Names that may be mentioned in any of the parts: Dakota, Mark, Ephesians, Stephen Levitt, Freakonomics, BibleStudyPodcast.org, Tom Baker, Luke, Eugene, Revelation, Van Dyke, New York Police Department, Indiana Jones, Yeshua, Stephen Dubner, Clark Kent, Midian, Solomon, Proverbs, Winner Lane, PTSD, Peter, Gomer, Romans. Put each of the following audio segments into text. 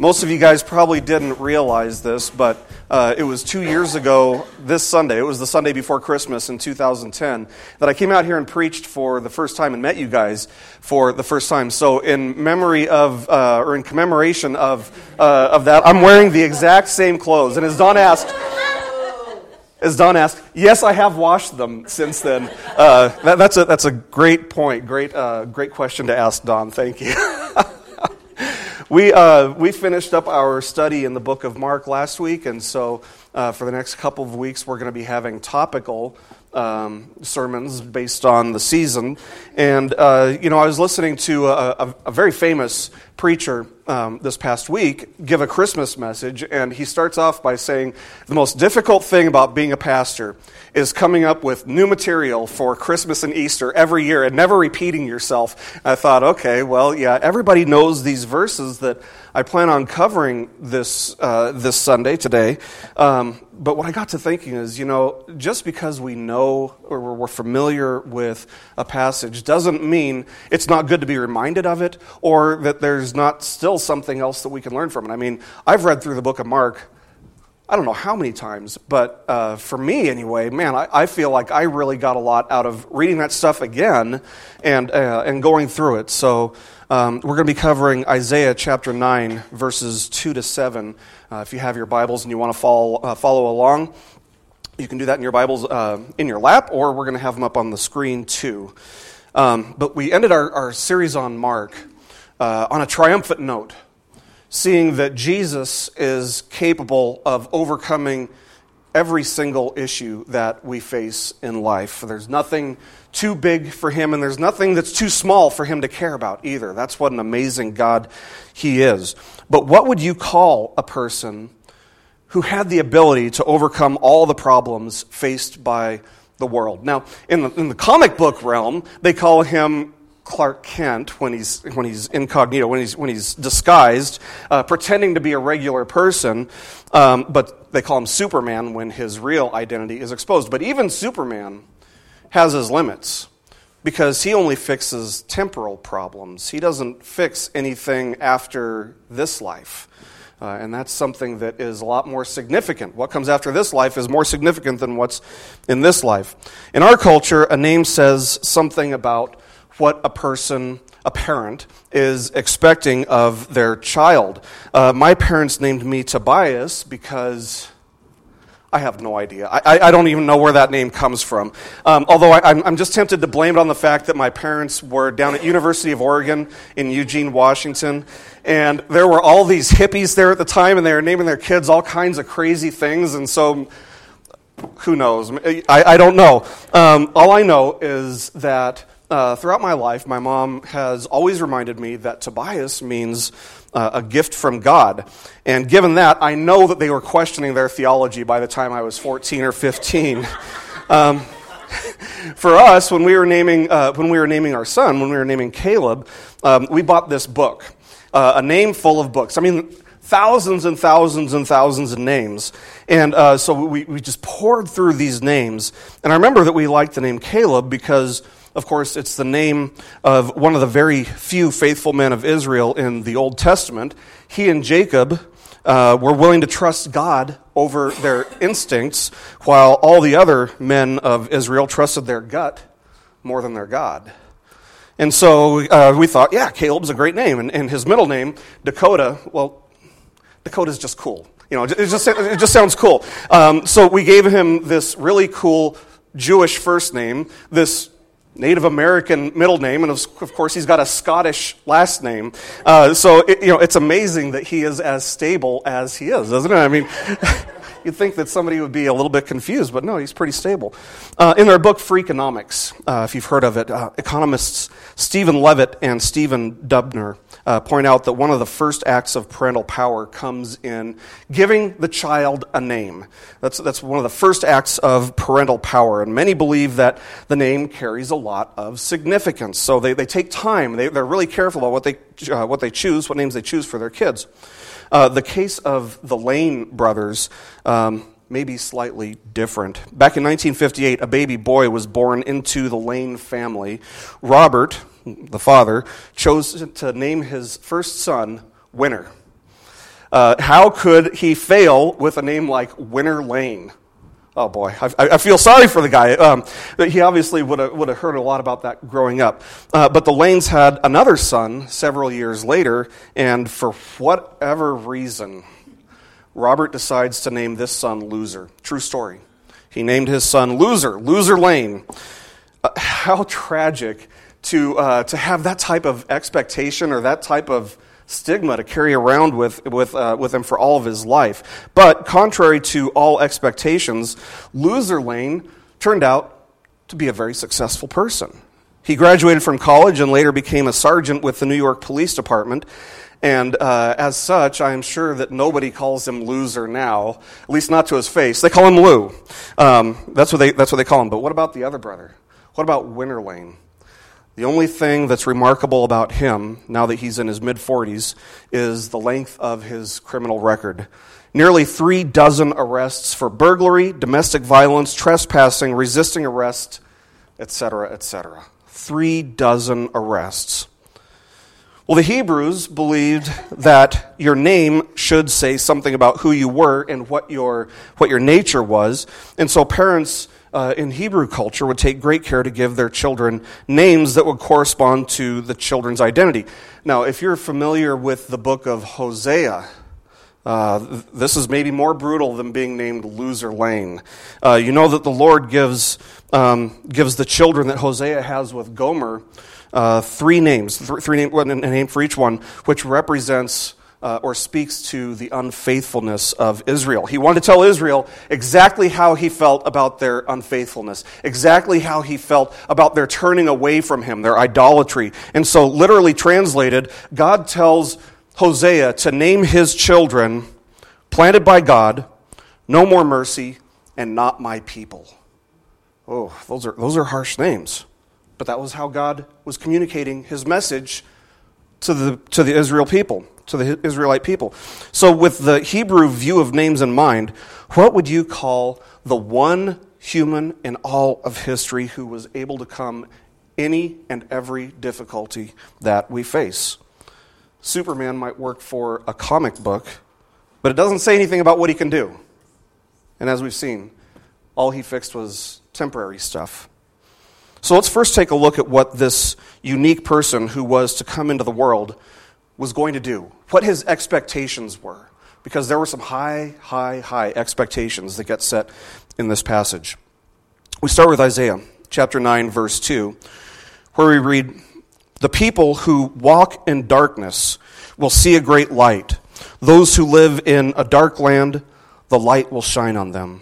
Most of you guys probably didn't realize this, but it was 2 years ago this Sunday, it was the Sunday before Christmas in 2010, that I came out here and preached for the first time and met you guys for the first time. So in memory of, or in commemoration of that, I'm wearing the exact same clothes. And as Don asked, yes, I have washed them since then. That's a great point, great question to ask, Don. Thank you. We finished up our study in the book of Mark last week, and so for the next couple of weeks, we're going to be having topical sermons based on the season. And, I was listening to a very famous preacher this past week give a Christmas message, and he starts off by saying, the most difficult thing about being a pastor is coming up with new material for Christmas and Easter every year and never repeating yourself. I thought, okay, well, yeah, everybody knows these verses that I plan on covering this Sunday, today. But what I got to thinking is, just because we know or we're familiar with a passage doesn't mean it's not good to be reminded of it or that there's not still something else that we can learn from it. I mean, I've read through the book of Mark I don't know how many times, but for me anyway, man, I feel like I really got a lot out of reading that stuff again and going through it. So we're going to be covering Isaiah chapter 9, verses 2 to 7. If you have your Bibles and you want to follow along, you can do that in your Bibles in your lap, or we're going to have them up on the screen too. But we ended our series on Mark on a triumphant note, seeing that Jesus is capable of overcoming every single issue that we face in life. There's nothing too big for him, and there's nothing that's too small for him to care about either. That's what an amazing God he is. But what would you call a person who had the ability to overcome all the problems faced by the world? Now, in the comic book realm, they call him Clark Kent when he's incognito, when he's disguised, pretending to be a regular person, but they call him Superman when his real identity is exposed. But even Superman has his limits because he only fixes temporal problems. He doesn't fix anything after this life, and that's something that is a lot more significant. What comes after this life is more significant than what's in this life. In our culture, a name says something about what a parent, is expecting of their child. My parents named me Tobias because I have no idea. I don't even know where that name comes from. Although I'm just tempted to blame it on the fact that my parents were down at University of Oregon in Eugene, Washington, and there were all these hippies there at the time, and they were naming their kids all kinds of crazy things, and so who knows? I don't know. All I know is that throughout my life, my mom has always reminded me that Tobias means a gift from God. And given that, I know that they were questioning their theology by the time I was 14 or 15. For us, when we were naming our son, when we were naming Caleb, we bought this book, a name full of books. I mean, thousands and thousands and thousands of names. And so we just poured through these names. And I remember that we liked the name Caleb because, of course, it's the name of one of the very few faithful men of Israel in the Old Testament. He and Jacob were willing to trust God over their instincts, while all the other men of Israel trusted their gut more than their God. And so we thought, yeah, Caleb's a great name. And his middle name, Dakota, well, Dakota's just cool. It just sounds cool. So we gave him this really cool Jewish first name, this Native American middle name, and of course he's got a Scottish last name. It's amazing that he is as stable as he is, isn't it? I mean, you'd think that somebody would be a little bit confused, but no, he's pretty stable. In their book, Freakonomics, if you've heard of it, economists Stephen Levitt and Stephen Dubner point out that one of the first acts of parental power comes in giving the child a name. That's one of the first acts of parental power, and many believe that the name carries a lot of significance. So they take time. They're really careful about what names they choose for their kids. The case of the Lane brothers may be slightly different. Back in 1958, a baby boy was born into the Lane family. Robert, the father, chose to name his first son Winner. How could he fail with a name like Winner Lane? Oh boy, I feel sorry for the guy. He obviously would have heard a lot about that growing up. But the Lanes had another son several years later, and for whatever reason, Robert decides to name this son Loser. True story. He named his son Loser, Loser Lane. How tragic to have that type of expectation or that type of stigma to carry around with him for all of his life. But contrary to all expectations, Loser Lane turned out to be a very successful person. He graduated from college and later became a sergeant with the New York Police Department. And as such, I am sure that nobody calls him Loser now, at least not to his face. They call him Lou. That's what they call him. But what about the other brother? What about Winner Lane? The only thing that's remarkable about him, now that he's in his mid-40s, is the length of his criminal record. Nearly 36 arrests for burglary, domestic violence, trespassing, resisting arrest, etc., etc. 36 arrests. Well, the Hebrews believed that your name should say something about who you were and what your nature was, and so parents in Hebrew culture would take great care to give their children names that would correspond to the children's identity. Now, if you're familiar with the book of Hosea, this is maybe more brutal than being named Loser Lane. You know that the Lord gives the children that Hosea has with Gomer three names, a name for each one, which represents or speaks to the unfaithfulness of Israel. He wanted to tell Israel exactly how he felt about their unfaithfulness, exactly how he felt about their turning away from him, their idolatry. And so literally translated, God tells Hosea to name his children, planted by God, no more mercy, and not my people. Oh, those are harsh names. But that was how God was communicating his message to the Israel people. To the Israelite people. So with the Hebrew view of names in mind, what would you call the one human in all of history who was able to come any and every difficulty that we face? Superman might work for a comic book, but it doesn't say anything about what he can do. And as we've seen, all he fixed was temporary stuff. So let's first take a look at what this unique person who was to come into the world was going to do, what his expectations were, because there were some high expectations that get set in this passage. We start with Isaiah chapter 9, verse 2, where we read, "The people who walk in darkness will see a great light. Those who live in a dark land, the light will shine on them."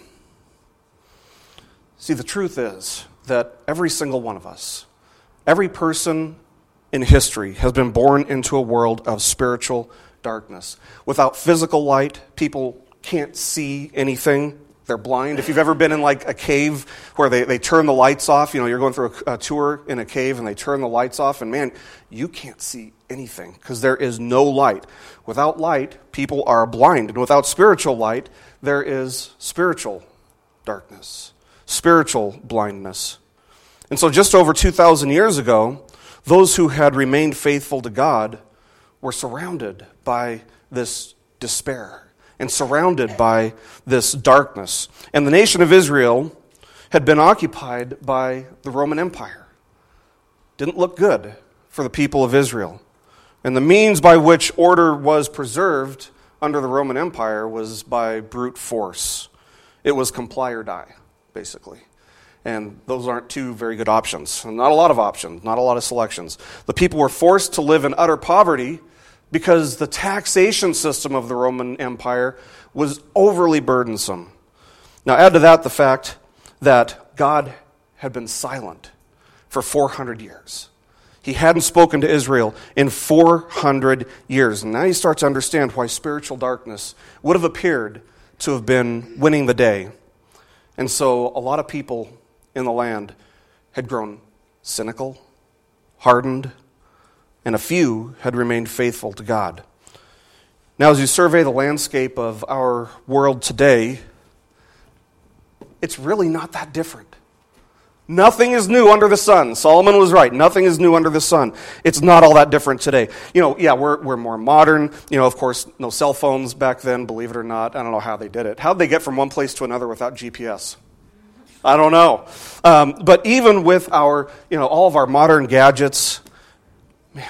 See, the truth is that every single one of us, every person in history, has been born into a world of spiritual darkness. Without physical light, people can't see anything. They're blind. If you've ever been in like a cave where they turn the lights off, you know, you're going through a tour in a cave and they turn the lights off, and man, you can't see anything because there is no light. Without light, people are blind. And without spiritual light, there is spiritual darkness, spiritual blindness. And so just over 2,000 years ago, those who had remained faithful to God were surrounded by this despair and surrounded by this darkness. And the nation of Israel had been occupied by the Roman Empire. Didn't look good for the people of Israel. And the means by which order was preserved under the Roman Empire was by brute force. It was comply or die, basically. And those aren't two very good options. Not a lot of options, not a lot of selections. The people were forced to live in utter poverty because the taxation system of the Roman Empire was overly burdensome. Now add to that the fact that God had been silent for 400 years. He hadn't spoken to Israel in 400 years. And now you start to understand why spiritual darkness would have appeared to have been winning the day. And so a lot of people in the land had grown cynical, hardened, and a few had remained faithful to God. Now, as you survey the landscape of our world today, it's really not that different. Nothing is new under the sun. Solomon was right. Nothing is new under the sun. It's not all that different today. You know, yeah, we're more modern. You know, of course, no cell phones back then, believe it or not. I don't know how they did it. How'd they get from one place to another without GPS? I don't know. But even with our, you know, all of our modern gadgets, man,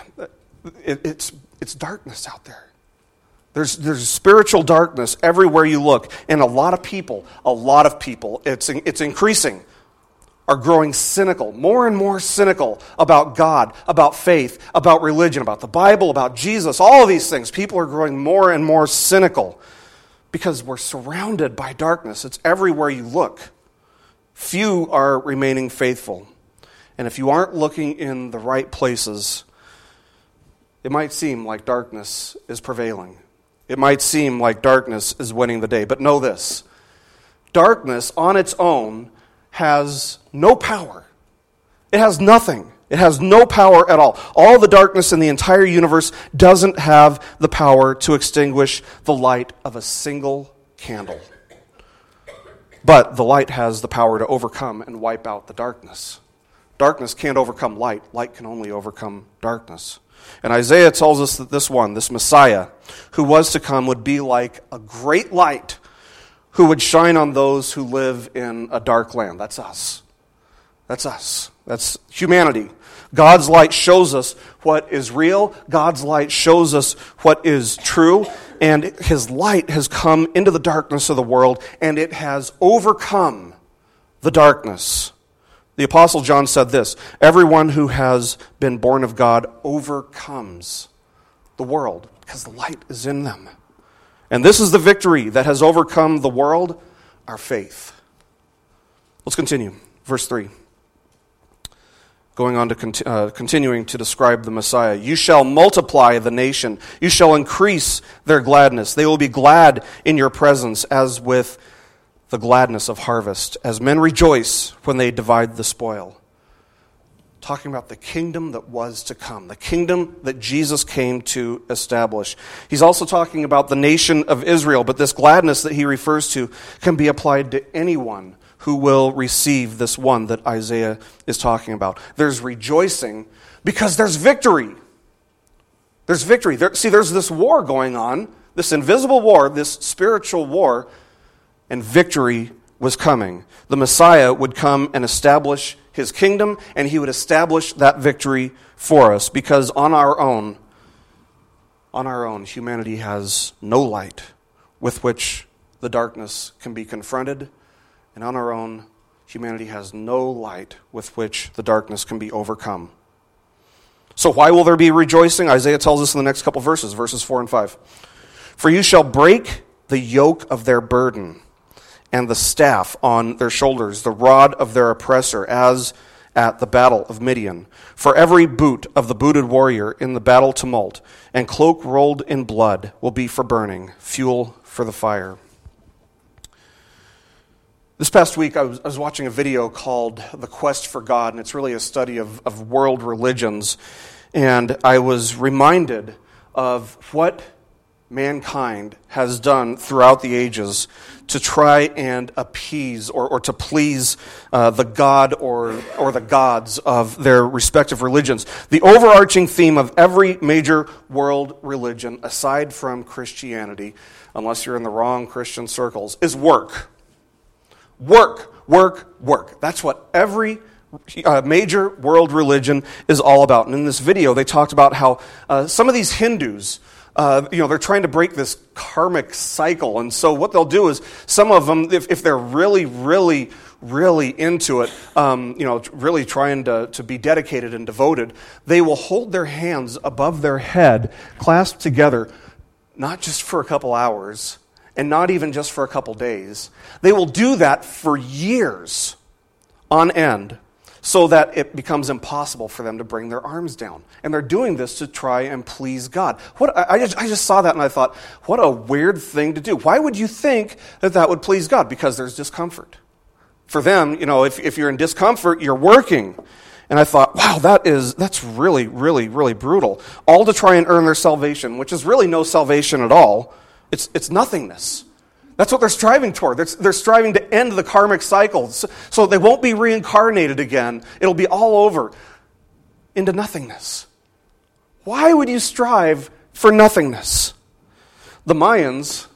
it's darkness out there. There's spiritual darkness everywhere you look. And a lot of people, it's increasing, are growing cynical, more and more cynical about God, about faith, about religion, about the Bible, about Jesus, all of these things. People are growing more and more cynical because we're surrounded by darkness. It's everywhere you look. Few are remaining faithful. And if you aren't looking in the right places, it might seem like darkness is prevailing. It might seem like darkness is winning the day. But know this, darkness on its own has no power. It has nothing. It has no power at all. All the darkness in the entire universe doesn't have the power to extinguish the light of a single candle. But the light has the power to overcome and wipe out the darkness. Darkness can't overcome light. Light can only overcome darkness. And Isaiah tells us that this Messiah who was to come would be like a great light who would shine on those who live in a dark land. That's us. That's us. That's humanity. God's light shows us what is real. God's light shows us what is true. And his light has come into the darkness of the world, and it has overcome the darkness. The Apostle John said this, everyone who has been born of God overcomes the world because the light is in them. And this is the victory that has overcome the world, our faith. Let's continue. Verse 3. Going on to continuing to describe the Messiah. You shall multiply the nation. You shall increase their gladness. They will be glad in your presence as with the gladness of harvest, as men rejoice when they divide the spoil. Talking about the kingdom that was to come, the kingdom that Jesus came to establish. He's also talking about the nation of Israel, but this gladness that he refers to can be applied to anyone who will receive this one that Isaiah is talking about. There's rejoicing because there's victory. There's victory. There's this war going on, this invisible war, this spiritual war, and victory was coming. The Messiah would come and establish his kingdom, and he would establish that victory for us, because on our own, humanity has no light with which the darkness can be confronted, and on our own, humanity has no light with which the darkness can be overcome. So why will there be rejoicing? Isaiah tells us in the next couple verses, verses 4 and 5. For you shall break the yoke of their burden, and the staff on their shoulders, the rod of their oppressor, as at the battle of Midian. For every boot of the booted warrior in the battle tumult, and cloak rolled in blood will be for burning, fuel for the fire. This past week, I was watching a video called The Quest for God, and it's really a study of world religions. And I was reminded of what mankind has done throughout the ages to try and appease or to please the God or the gods of their respective religions. The overarching theme of every major world religion, aside from Christianity, unless you're in the wrong Christian circles, is work. Work, work, work. That's what every major world religion is all about. And in this video, they talked about how some of these Hindus, they're trying to break this karmic cycle. And so what they'll do is, some of them, if they're really, really, really into it, really trying to be dedicated and devoted, they will hold their hands above their head, clasped together, not just for a couple hours, and not even just for a couple days. They will do that for years on end, so that it becomes impossible for them to bring their arms down. And they're doing this to try and please God. I just saw that and I thought, what a weird thing to do. Why would you think that would please God? Because there's discomfort. For them, if you're in discomfort, you're working. And I thought, wow, that's really, really, really brutal. All to try and earn their salvation, which is really no salvation at all. It's nothingness. That's what they're striving toward. They're striving to end the karmic cycles so they won't be reincarnated again. It'll be all over into nothingness. Why would you strive for nothingness? The Mayans,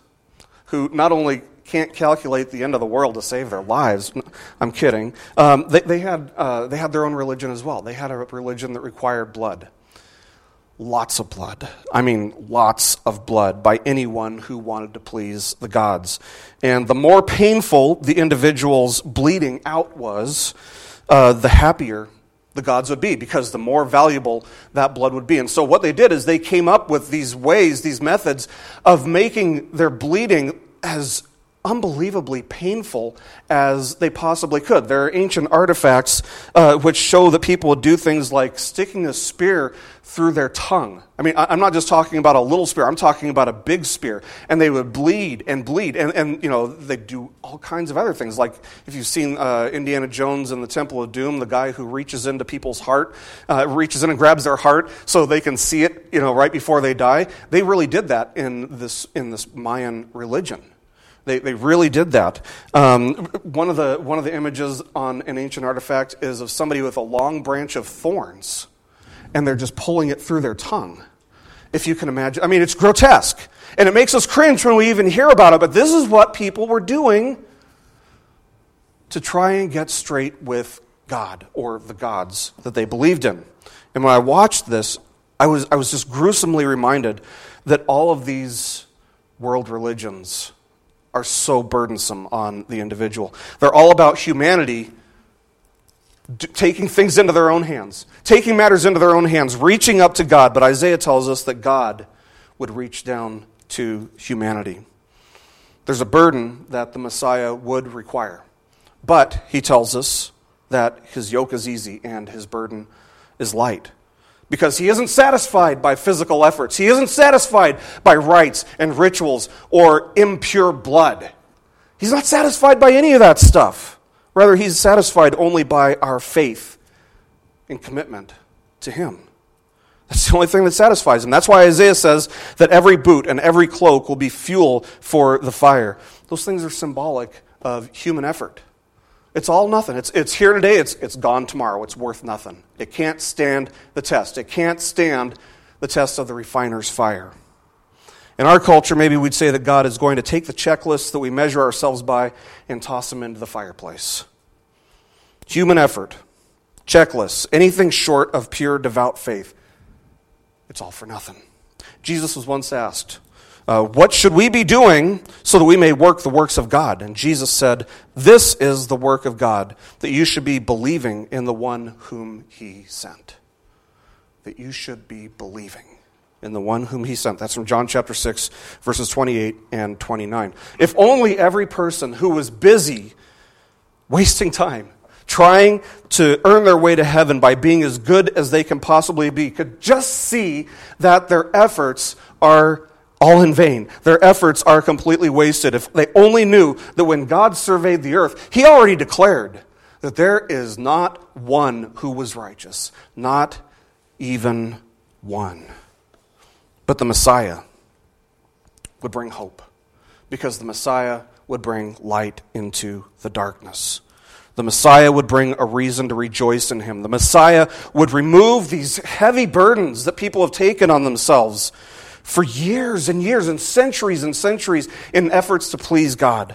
who not only can't calculate the end of the world to save their lives, I'm kidding, they had their own religion as well. They had a religion that required blood. Lots of blood. I mean, lots of blood by anyone who wanted to please the gods. And the more painful the individual's bleeding out was, the happier the gods would be, because the more valuable that blood would be. And so what they did is they came up with these ways, these methods of making their bleeding as unbelievably painful as they possibly could. There are ancient artifacts which show that people would do things like sticking a spear through their tongue. I mean, I'm not just talking about a little spear, I'm talking about a big spear. And they would bleed and bleed. And you know, they do all kinds of other things. Like if you've seen Indiana Jones in the Temple of Doom, the guy who reaches into people's heart, reaches in and grabs their heart so they can see it, you know, right before they die. They really did that in this Mayan religion. They really did that. One of the images on an ancient artifact is of somebody with a long branch of thorns, and they're just pulling it through their tongue. If you can imagine, I mean, it's grotesque, and it makes us cringe when we even hear about it. But this is what people were doing to try and get straight with God or the gods that they believed in. And when I watched this, I was just gruesomely reminded that all of these world religions are so burdensome on the individual. They're all about humanity taking things into their own hands, taking matters into their own hands, reaching up to God. But Isaiah tells us that God would reach down to humanity. There's a burden that the Messiah would require. But he tells us that his yoke is easy and his burden is light, because he isn't satisfied by physical efforts. He isn't satisfied by rites and rituals or impure blood. He's not satisfied by any of that stuff. Rather, he's satisfied only by our faith and commitment to him. That's the only thing that satisfies him. That's why Isaiah says that every boot and every cloak will be fuel for the fire. Those things are symbolic of human effort. It's all nothing. It's here today, it's gone tomorrow. It's worth nothing. It can't stand the test. It can't stand the test of the refiner's fire. In our culture, maybe we'd say that God is going to take the checklists that we measure ourselves by and toss them into the fireplace. Human effort, checklists, anything short of pure, devout faith, it's all for nothing. Jesus was once asked, what should we be doing so that we may work the works of God? And Jesus said, this is the work of God, that you should be believing in the one whom he sent. That you should be believing in the one whom he sent. That's from John chapter 6, verses 28 and 29. If only every person who was busy wasting time, trying to earn their way to heaven by being as good as they can possibly be, could just see that their efforts are all in vain. Their efforts are completely wasted. If they only knew that when God surveyed the earth, he already declared that there is not one who was righteous, not even one. But the Messiah would bring hope, because the Messiah would bring light into the darkness. The Messiah would bring a reason to rejoice in him. The Messiah would remove these heavy burdens that people have taken on themselves for years and years and centuries in efforts to please God.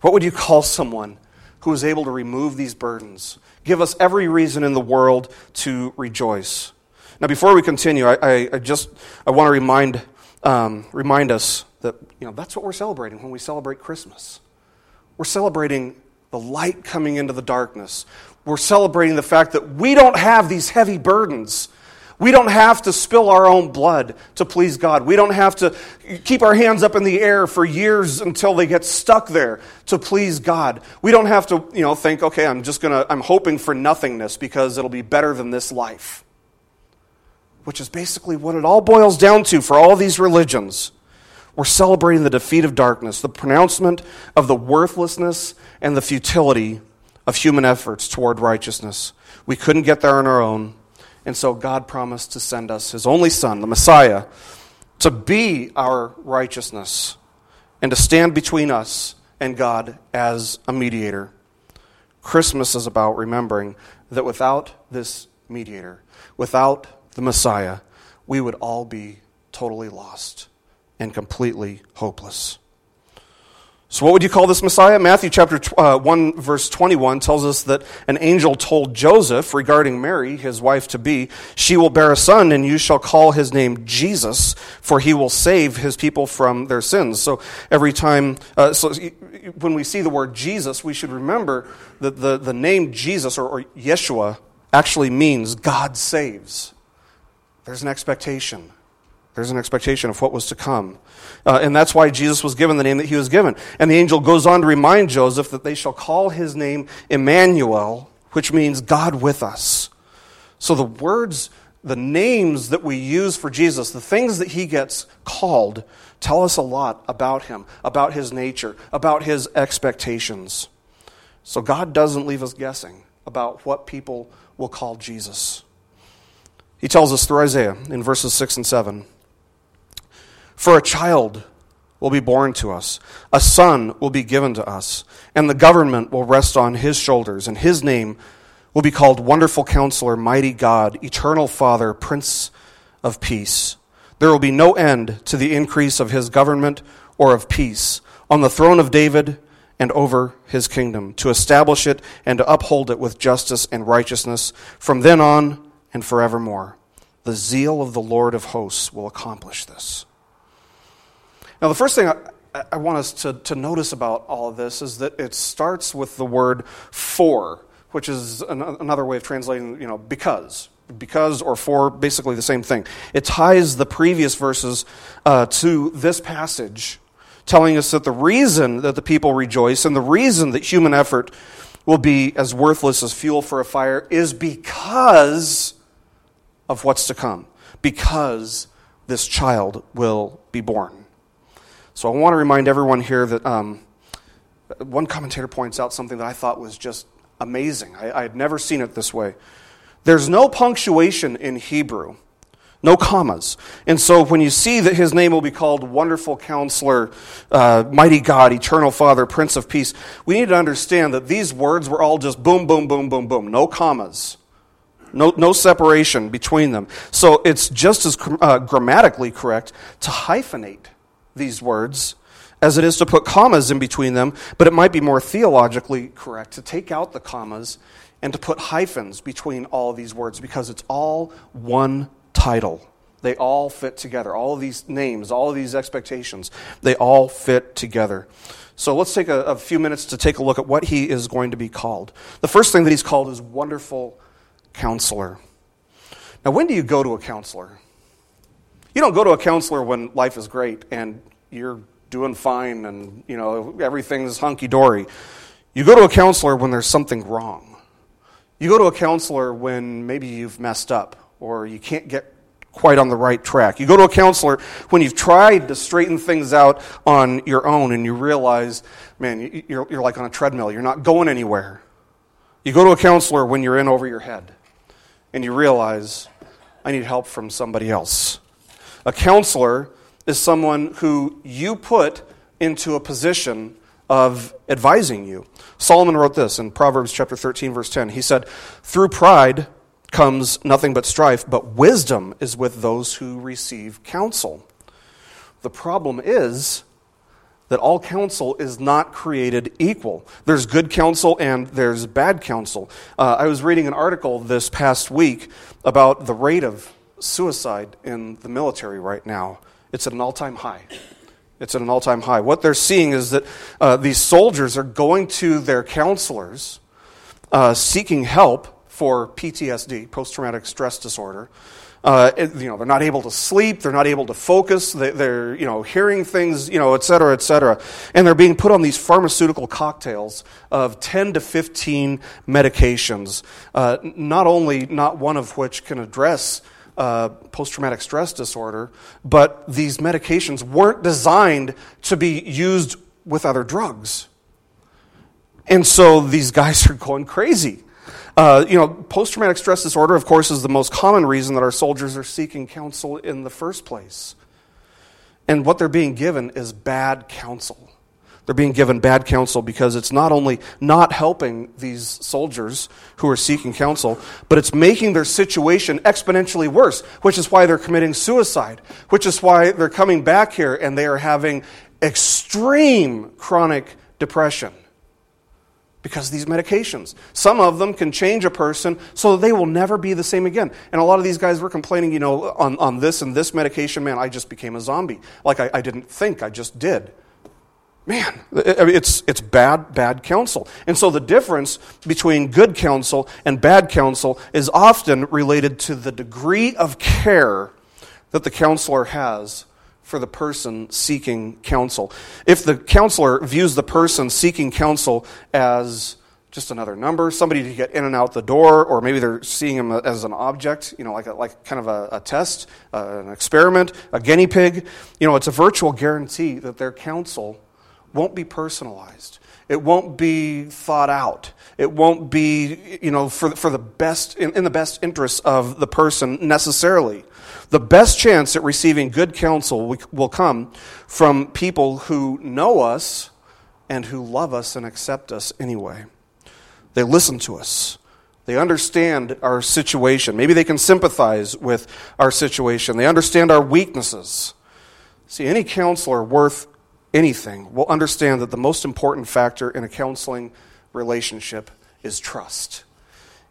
What would you call someone who is able to remove these burdens? Give us every reason in the world to rejoice. Now, before we continue, I want to remind us that, you know, that's what we're celebrating when we celebrate Christmas. We're celebrating the light coming into the darkness. We're celebrating the fact that we don't have these heavy burdens. We don't have to spill our own blood to please God. We don't have to keep our hands up in the air for years until they get stuck there to please God. We don't have to, you know, think, okay, I'm hoping for nothingness because it'll be better than this life. Which is basically what it all boils down to for all these religions. We're celebrating the defeat of darkness, the pronouncement of the worthlessness and the futility of human efforts toward righteousness. We couldn't get there on our own. And so God promised to send us his only son, the Messiah, to be our righteousness and to stand between us and God as a mediator. Christmas is about remembering that without this mediator, without the Messiah, we would all be totally lost and completely hopeless. So what would you call this Messiah? Matthew chapter 1, verse 21 tells us that an angel told Joseph regarding Mary, his wife-to-be, "She will bear a son, and you shall call his name Jesus, for he will save his people from their sins." So every time, when we see the word Jesus, we should remember that the name Jesus or Yeshua actually means God saves. There's an expectation. There's an expectation of what was to come. And that's why Jesus was given the name that he was given. And the angel goes on to remind Joseph that they shall call his name Emmanuel, which means God with us. So the words, the names that we use for Jesus, the things that he gets called, tell us a lot about him, about his nature, about his expectations. So God doesn't leave us guessing about what people will call Jesus. He tells us through Isaiah in verses 6 and 7, "For a child will be born to us, a son will be given to us, and the government will rest on his shoulders, and his name will be called Wonderful Counselor, Mighty God, Eternal Father, Prince of Peace. There will be no end to the increase of his government or of peace on the throne of David and over his kingdom, to establish it and to uphold it with justice and righteousness from then on and forevermore. The zeal of the Lord of hosts will accomplish this." Now, the first thing I want us to notice about all of this is that it starts with the word "for," which is another way of translating, because. Because or for, basically the same thing. It ties the previous verses to this passage, telling us that the reason that the people rejoice and the reason that human effort will be as worthless as fuel for a fire is because of what's to come, because this child will be born. So I want to remind everyone here that one commentator points out something that I thought was just amazing. I had never seen it this way. There's no punctuation in Hebrew, no commas. And so when you see that his name will be called Wonderful Counselor, Mighty God, Eternal Father, Prince of Peace, we need to understand that these words were all just boom, boom, boom, boom, boom. No commas. No separation between them. So it's just as grammatically correct to hyphenate these words as it is to put commas in between them, but it might be more theologically correct to take out the commas and to put hyphens between all these words because it's all one title. They all fit together. All of these names, all of these expectations, they all fit together. So let's take a few minutes to take a look at what he is going to be called. The first thing that he's called is Wonderful Counselor. Now, when do you go to a counselor? You don't go to a counselor when life is great and you're doing fine and, everything's hunky-dory. You go to a counselor when there's something wrong. You go to a counselor when maybe you've messed up or you can't get quite on the right track. You go to a counselor when you've tried to straighten things out on your own and you realize, man, you're like on a treadmill. You're not going anywhere. You go to a counselor when you're in over your head and you realize, I need help from somebody else. A counselor is someone who you put into a position of advising you. Solomon wrote this in Proverbs chapter 13, verse 10. He said, "Through pride comes nothing but strife, but wisdom is with those who receive counsel." The problem is that all counsel is not created equal. There's good counsel and there's bad counsel. I was reading an article this past week about the rate of suicide in the military right now. It's at an all-time high. It's at an all-time high. What they're seeing is that these soldiers are going to their counselors seeking help for PTSD, post-traumatic stress disorder. They're not able to sleep. They're not able to focus. They're hearing things, et cetera, et cetera. And they're being put on these pharmaceutical cocktails of 10 to 15 medications, not one of which can address post-traumatic stress disorder, but these medications weren't designed to be used with other drugs. And so these guys are going crazy. Post-traumatic stress disorder, of course, is the most common reason that our soldiers are seeking counsel in the first place. And what they're being given is bad counsel. They're being given bad counsel because it's not only not helping these soldiers who are seeking counsel, but it's making their situation exponentially worse, which is why they're committing suicide, which is why they're coming back here and they are having extreme chronic depression because of these medications. Some of them can change a person so that they will never be the same again. And a lot of these guys were complaining, you know, on this and this medication, man, I just became a zombie. Like I didn't think, I just did. Man, it's bad counsel. And so the difference between good counsel and bad counsel is often related to the degree of care that the counselor has for the person seeking counsel. If the counselor views the person seeking counsel as just another number, somebody to get in and out the door, or maybe they're seeing him as an object, you know, like kind of a test, an experiment, a guinea pig, you know, it's a virtual guarantee that their counsel won't be personalized. It won't be thought out. It won't be, you know, for the best in the best interests of the person necessarily. The best chance at receiving good counsel will come from people who know us and who love us and accept us anyway. They listen to us. They understand our situation. Maybe they can sympathize with our situation. They understand our weaknesses. See, any counselor worth anything will understand that the most important factor in a counseling relationship is trust.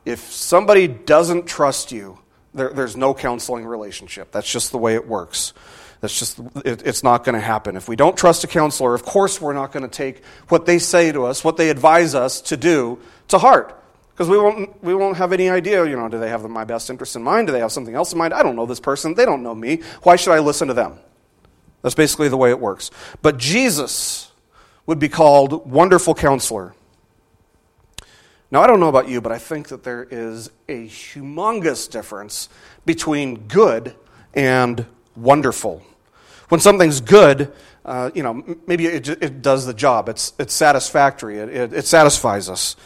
If somebody doesn't trust you, there's no counseling relationship. That's just the way it works. That's just it's not going to happen. If we don't trust a counselor, of course we're not going to take what they say to us, what they advise us to do, to heart. Because we won't have any idea, you know, do they have my best interest in mind? Do they have something else in mind? I don't know this person. They don't know me. Why should I listen to them? That's basically the way it works. But Jesus would be called Wonderful Counselor. Now, I don't know about you, but I think that there is a humongous difference between good and wonderful. When something's good, you know, maybe it does the job. It's satisfactory. It satisfies us.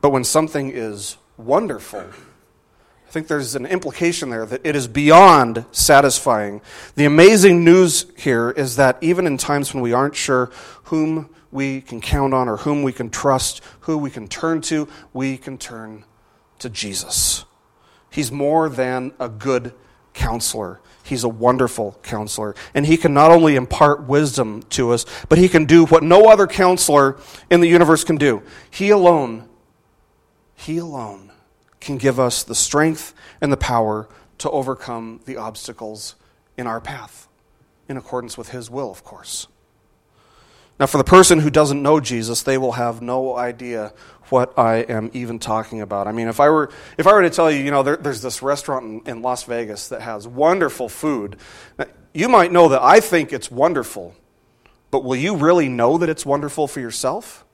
But when something is wonderful, I think there's an implication there that it is beyond satisfying. The amazing news here is that even in times when we aren't sure whom we can count on or whom we can trust, who we can turn to Jesus. He's more than a good counselor. He's a wonderful counselor. And he can not only impart wisdom to us, but he can do what no other counselor in the universe can do. He alone can give us the strength and the power to overcome the obstacles in our path, in accordance with his will, of course. Now, for the person who doesn't know Jesus, they will have no idea what I am even talking about. I mean, if I were to tell you, you know, there's this restaurant in Las Vegas that has wonderful food, you might know that I think it's wonderful, but will you really know that it's wonderful for yourself?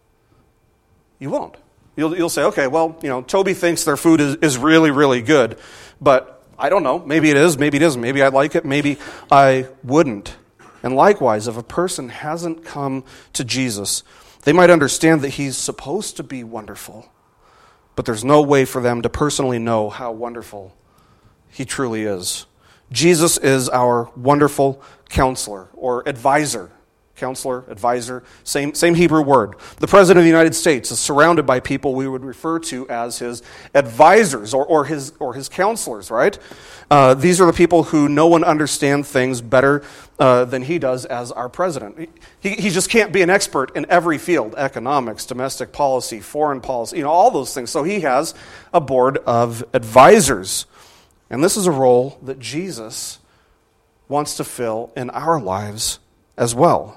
You won't. You'll say, okay, well, you know, Toby thinks their food is really, really good, but I don't know. Maybe it is, maybe it isn't. Maybe I'd like it, maybe I wouldn't. And likewise, if a person hasn't come to Jesus, they might understand that he's supposed to be wonderful, but there's no way for them to personally know how wonderful he truly is. Jesus is our wonderful counselor or advisor. Counselor, advisor, same Hebrew word. The President of the United States is surrounded by people we would refer to as his advisors or his counselors, right? These are the people who no one understands things better than he does as our president. He just can't be an expert in every field, economics, domestic policy, foreign policy, you know, all those things. So he has a board of advisors. And this is a role that Jesus wants to fill in our lives as well.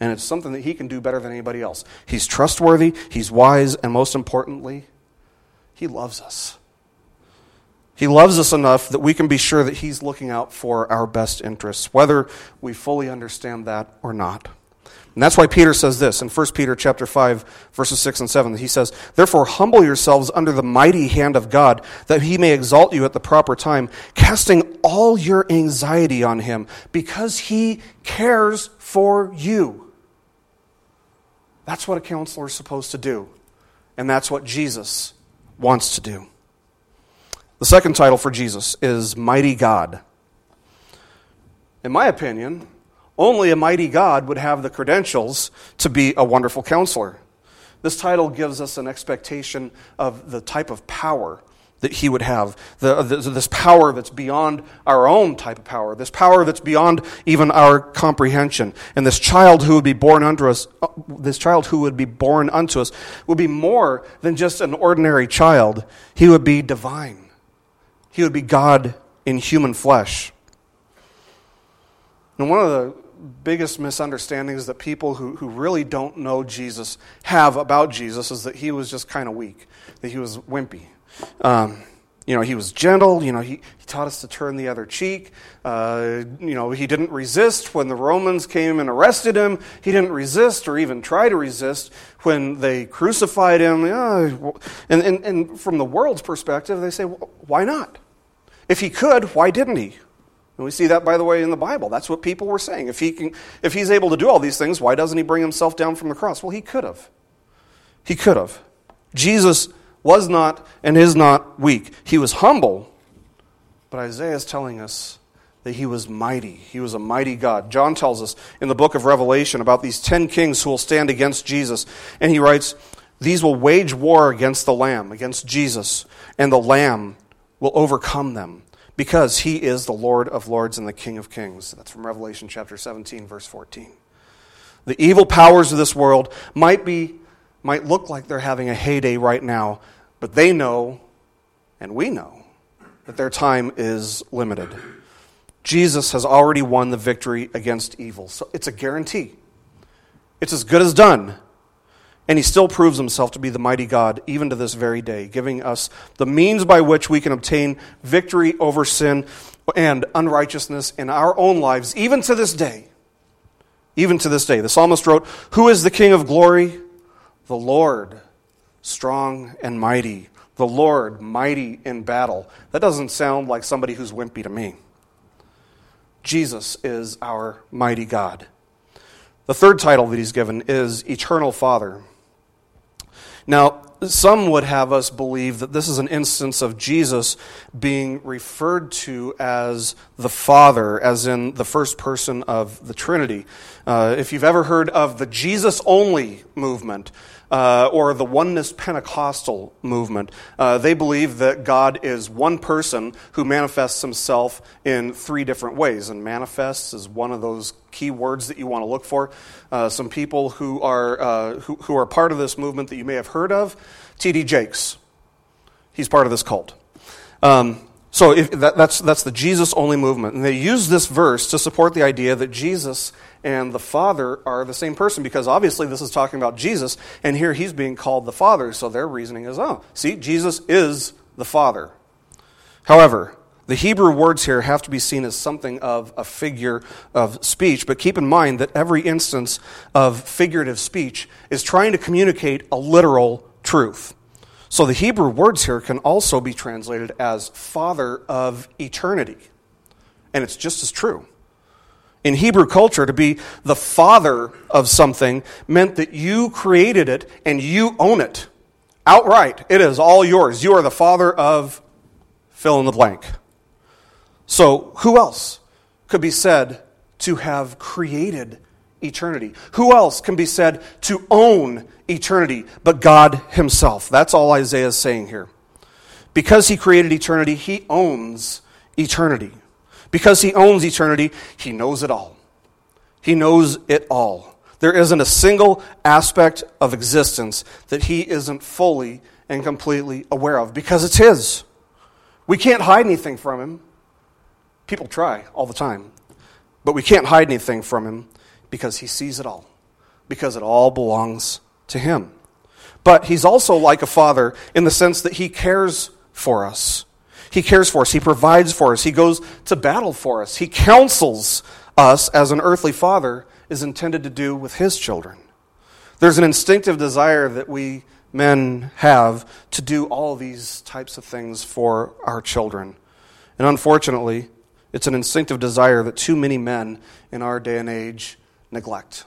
And it's something that he can do better than anybody else. He's trustworthy, he's wise, and most importantly, he loves us. He loves us enough that we can be sure that he's looking out for our best interests, whether we fully understand that or not. And that's why Peter says this in 1 Peter chapter 5, verses 6 and 7. He says, "Therefore humble yourselves under the mighty hand of God, that he may exalt you at the proper time, casting all your anxiety on him, because he cares for you." That's what a counselor is supposed to do. And that's what Jesus wants to do. The second title for Jesus is Mighty God. In my opinion, Only a mighty God would have the credentials to be a wonderful counselor. This title gives us an expectation of the type of power that he would have, this power that's beyond our own type of power, this power that's beyond even our comprehension. And this child who would be born unto us, would be more than just an ordinary child. He would be divine. He would be God in human flesh. And one of the biggest misunderstandings that people who really don't know Jesus have about Jesus is that he was just kind of weak, that he was wimpy. He was gentle, he taught us to turn the other cheek. He didn't resist when the Romans came and arrested him. He didn't resist or even try to resist when they crucified him. And from the world's perspective, they say, well, why not? If he could, why didn't he? And we see that, by the way, in the Bible. That's what people were saying. If he's able to do all these things, why doesn't he bring himself down from the cross? Well, he could have. He could have. Jesus was not and is not weak. He was humble, but Isaiah is telling us that he was mighty. He was a mighty God. John tells us in the book of Revelation about these 10 kings who will stand against Jesus. And he writes, these will wage war against the Lamb, against Jesus, and the Lamb will overcome them, because he is the Lord of lords and the King of kings. That's from Revelation chapter 17, verse 14. The evil powers of this world might look like they're having a heyday right now, but they know, and we know, that their time is limited. Jesus has already won the victory against evil, so it's a guarantee. It's as good as done. And he still proves himself to be the mighty God, even to this very day, giving us the means by which we can obtain victory over sin and unrighteousness in our own lives, even to this day. Even to this day. The psalmist wrote, "Who is the King of glory? The Lord, strong and mighty. The Lord, mighty in battle." That doesn't sound like somebody who's wimpy to me. Jesus is our mighty God. The third title that he's given is Eternal Father. Now, some would have us believe that this is an instance of Jesus being referred to as the Father, as in the first person of the Trinity. If you've ever heard of the Jesus-only movement or the Oneness Pentecostal movement, they believe that God is one person who manifests himself in three different ways. And manifests is one of those key words that you want to look for. Some people who are part of this movement that you may have heard of, T.D. Jakes. He's part of this cult. So that's the Jesus-only movement. And they use this verse to support the idea that Jesus and the Father are the same person, because obviously this is talking about Jesus, and here he's being called the Father. So their reasoning is, Jesus is the Father. However, the Hebrew words here have to be seen as something of a figure of speech, but keep in mind that every instance of figurative speech is trying to communicate a literal truth. So the Hebrew words here can also be translated as Father of eternity. And it's just as true. In Hebrew culture, to be the father of something meant that you created it and you own it outright. It is all yours. You are the father of fill in the blank. So who else could be said to have created eternity? Who else can be said to own eternity but God himself? That's all Isaiah is saying here. Because he created eternity, he owns eternity. Because he owns eternity, he knows it all. He knows it all. There isn't a single aspect of existence that he isn't fully and completely aware of, because it's his. We can't hide anything from him. People try all the time, but we can't hide anything from him, because he sees it all, because it all belongs to him. But he's also like a father in the sense that he cares for us. He cares for us. He provides for us. He goes to battle for us. He counsels us, as an earthly father is intended to do with his children. There's an instinctive desire that we men have to do all these types of things for our children. And unfortunately, it's an instinctive desire that too many men in our day and age neglect.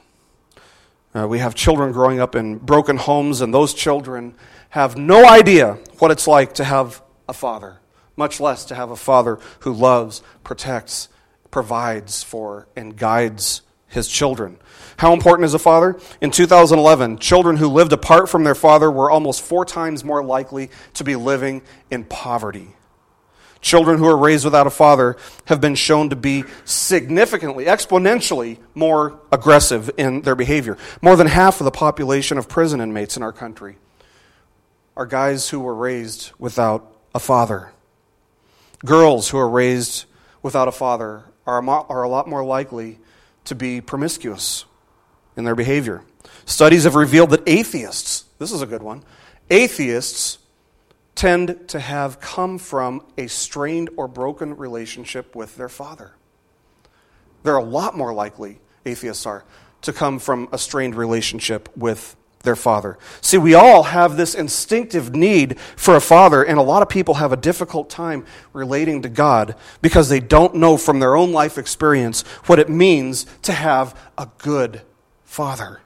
We have children growing up in broken homes, and those children have no idea what it's like to have a father, much less to have a father who loves, protects, provides for, and guides his children. How important is a father? In 2011, children who lived apart from their father were almost 4 times more likely to be living in poverty. Children who are raised without a father have been shown to be significantly, exponentially more aggressive in their behavior. More than half of the population of prison inmates in our country are guys who were raised without a father. Girls who are raised without a father are a lot more likely to be promiscuous in their behavior. Studies have revealed that atheists, this is a good one, atheists tend to have come from a strained or broken relationship with their father. They're a lot more likely, atheists are, to come from a strained relationship with their father. See, we all have this instinctive need for a father, and a lot of people have a difficult time relating to God because they don't know from their own life experience what it means to have a good father.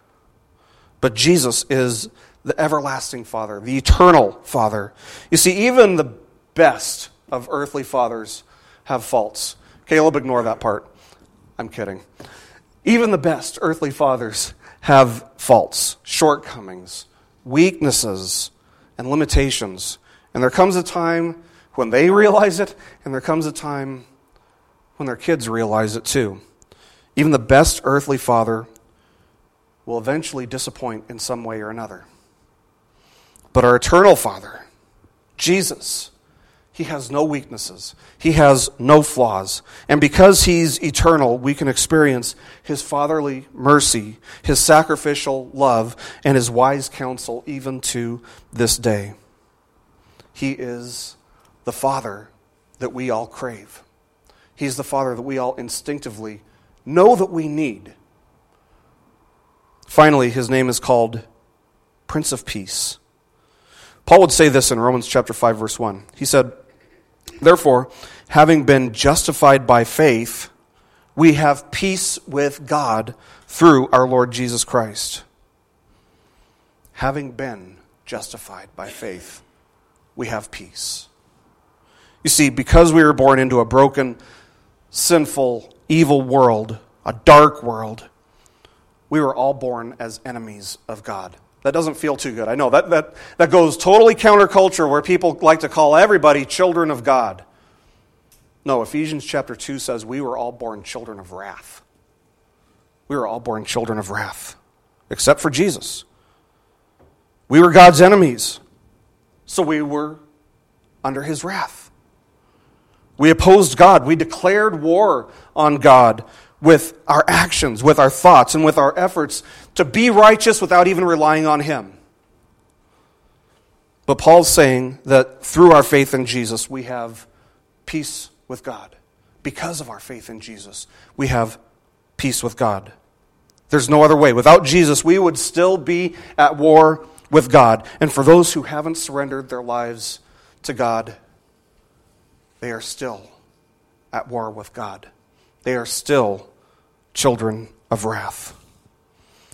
But Jesus is the everlasting Father, the eternal Father. You see, even the best of earthly fathers have faults. Caleb, ignore that part. I'm kidding. Even the best earthly fathers have faults, shortcomings, weaknesses, and limitations. And there comes a time when they realize it, and there comes a time when their kids realize it too. Even the best earthly father will eventually disappoint in some way or another. But our eternal Father, Jesus, he has no weaknesses. He has no flaws. And because he's eternal, we can experience his fatherly mercy, his sacrificial love, and his wise counsel even to this day. He is the Father that we all crave. He's the Father that we all instinctively know that we need. Finally, his name is called Prince of Peace. Paul would say this in Romans chapter 5, verse 1. He said, "Therefore, having been justified by faith, we have peace with God through our Lord Jesus Christ." Having been justified by faith, we have peace. You see, because we were born into a broken, sinful, evil world, a dark world, we were all born as enemies of God. That doesn't feel too good. I know that goes totally counterculture where people like to call everybody children of God. No, Ephesians chapter 2 says we were all born children of wrath. We were all born children of wrath, except for Jesus. We were God's enemies, so we were under his wrath. We opposed God. We declared war on God with our actions, with our thoughts, and with our efforts to be righteous without even relying on him. But Paul's saying that through our faith in Jesus, we have peace with God. Because of our faith in Jesus, we have peace with God. There's no other way. Without Jesus, we would still be at war with God. And for those who haven't surrendered their lives to God, they are still at war with God. They are still children of wrath.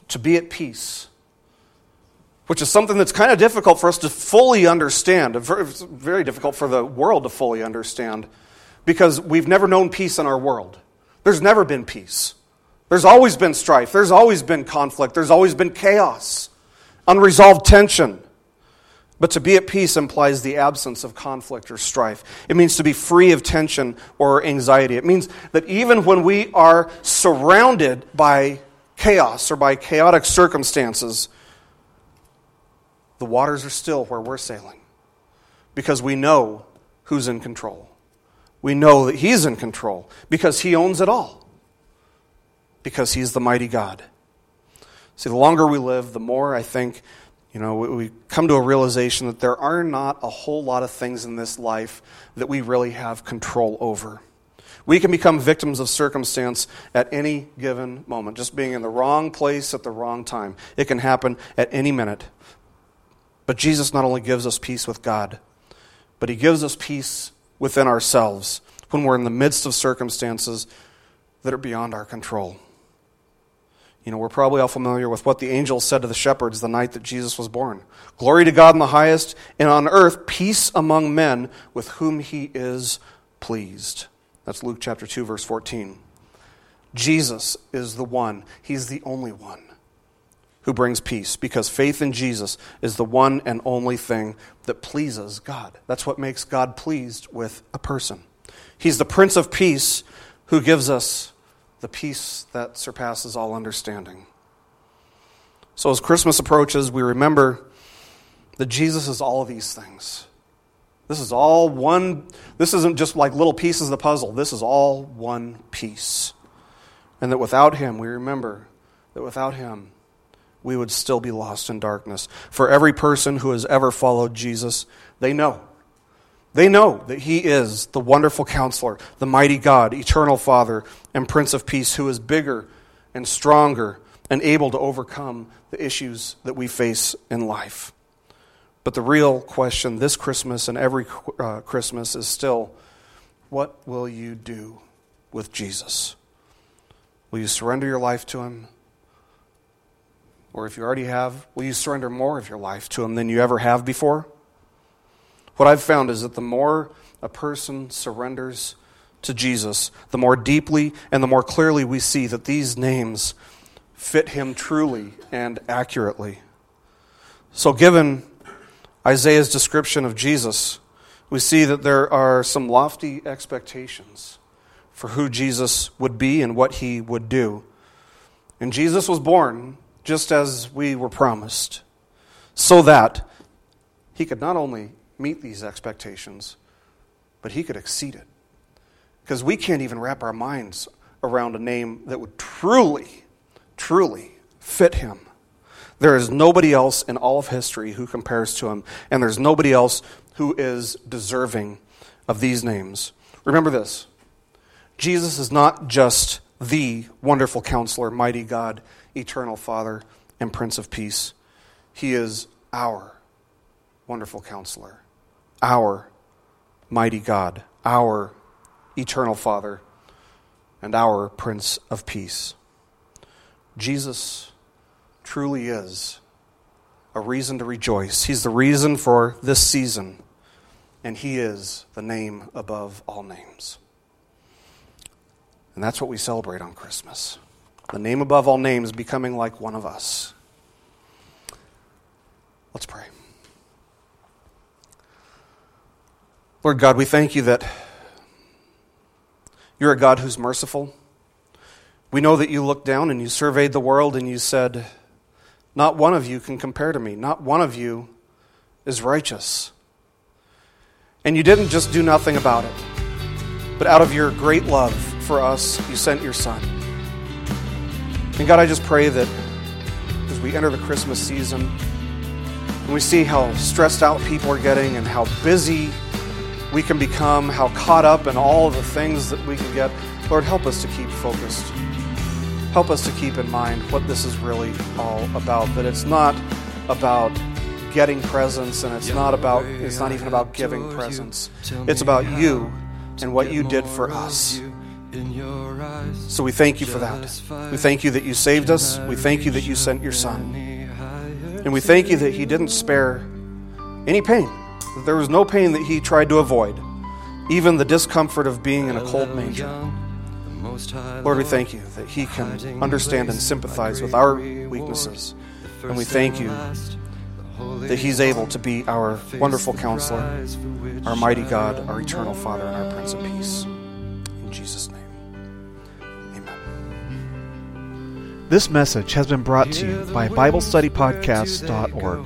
To be at peace, which is something that's kind of difficult for us to fully understand, very difficult for the world to fully understand, because we've never known peace in our world. There's never been peace. There's always been strife. There's always been conflict. There's always been chaos, unresolved tension. But to be at peace implies the absence of conflict or strife. It means to be free of tension or anxiety. It means that even when we are surrounded by chaos or by chaotic circumstances, the waters are still where we're sailing because we know who's in control. We know that he's in control because he owns it all, because he's the mighty God. See, the longer we live, the more I think we come to a realization that there are not a whole lot of things in this life that we really have control over. We can become victims of circumstance at any given moment, just being in the wrong place at the wrong time. It can happen at any minute. But Jesus not only gives us peace with God, but he gives us peace within ourselves when we're in the midst of circumstances that are beyond our control. We're probably all familiar with what the angels said to the shepherds the night that Jesus was born. "Glory to God in the highest, and on earth peace among men with whom he is pleased." That's Luke chapter 2, verse 14. Jesus is the one. He's the only one who brings peace, because faith in Jesus is the one and only thing that pleases God. That's what makes God pleased with a person. He's the Prince of Peace who gives us the peace that surpasses all understanding. So as Christmas approaches, we remember that Jesus is all of these things. This is all one. This isn't just like little pieces of the puzzle. This is all one piece. And that without him, we remember that without him, we would still be lost in darkness. For every person who has ever followed Jesus, they know. They know that he is the wonderful counselor, the mighty God, eternal Father, and Prince of Peace, who is bigger and stronger and able to overcome the issues that we face in life. But the real question this Christmas and every Christmas is still, what will you do with Jesus? Will you surrender your life to him? Or if you already have, will you surrender more of your life to him than you ever have before? What I've found is that the more a person surrenders to Jesus, the more deeply and the more clearly we see that these names fit him truly and accurately. So given Isaiah's description of Jesus, we see that there are some lofty expectations for who Jesus would be and what he would do. And Jesus was born just as we were promised, so that he could not only meet these expectations, but he could exceed it. Because we can't even wrap our minds around a name that would truly, truly fit him. There is nobody else in all of history who compares to him, and there's nobody else who is deserving of these names. Remember this: Jesus is not just the wonderful counselor, mighty God, eternal Father, and Prince of Peace. He is our wonderful counselor, our mighty God, our eternal Father, and our Prince of Peace. Jesus truly is a reason to rejoice. He's the reason for this season, and he is the name above all names. And that's what we celebrate on Christmas. The name above all names becoming like one of us. Let's pray. Lord God, we thank you that you're a God who's merciful. We know that you looked down and you surveyed the world and you said, not one of you can compare to me. Not one of you is righteous. And you didn't just do nothing about it, but out of your great love for us, you sent your Son. And God, I just pray that as we enter the Christmas season and we see how stressed out people are getting and how busy we can become, how caught up in all of the things that we can get, Lord, help us to keep focused. Help us to keep in mind what this is really all about, that it's not about getting presents, and it's not even about giving presents. It's about you and what you did for us. So we thank you for that. We thank you that you saved us. We thank you that you sent your Son. And we thank you that he didn't spare any pain. There was no pain that he tried to avoid, even the discomfort of being in a cold manger. Lord, we thank you that he can understand and sympathize with our weaknesses. And we thank you that he's able to be our wonderful counselor, our mighty God, our eternal Father, and our Prince of Peace. In Jesus' name. This message has been brought to you by BibleStudyPodcast.org.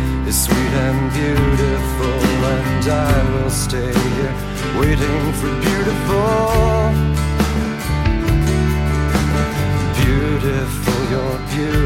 is sweet and beautiful, and I will stay here waiting for beautiful. Beautiful, you're beautiful.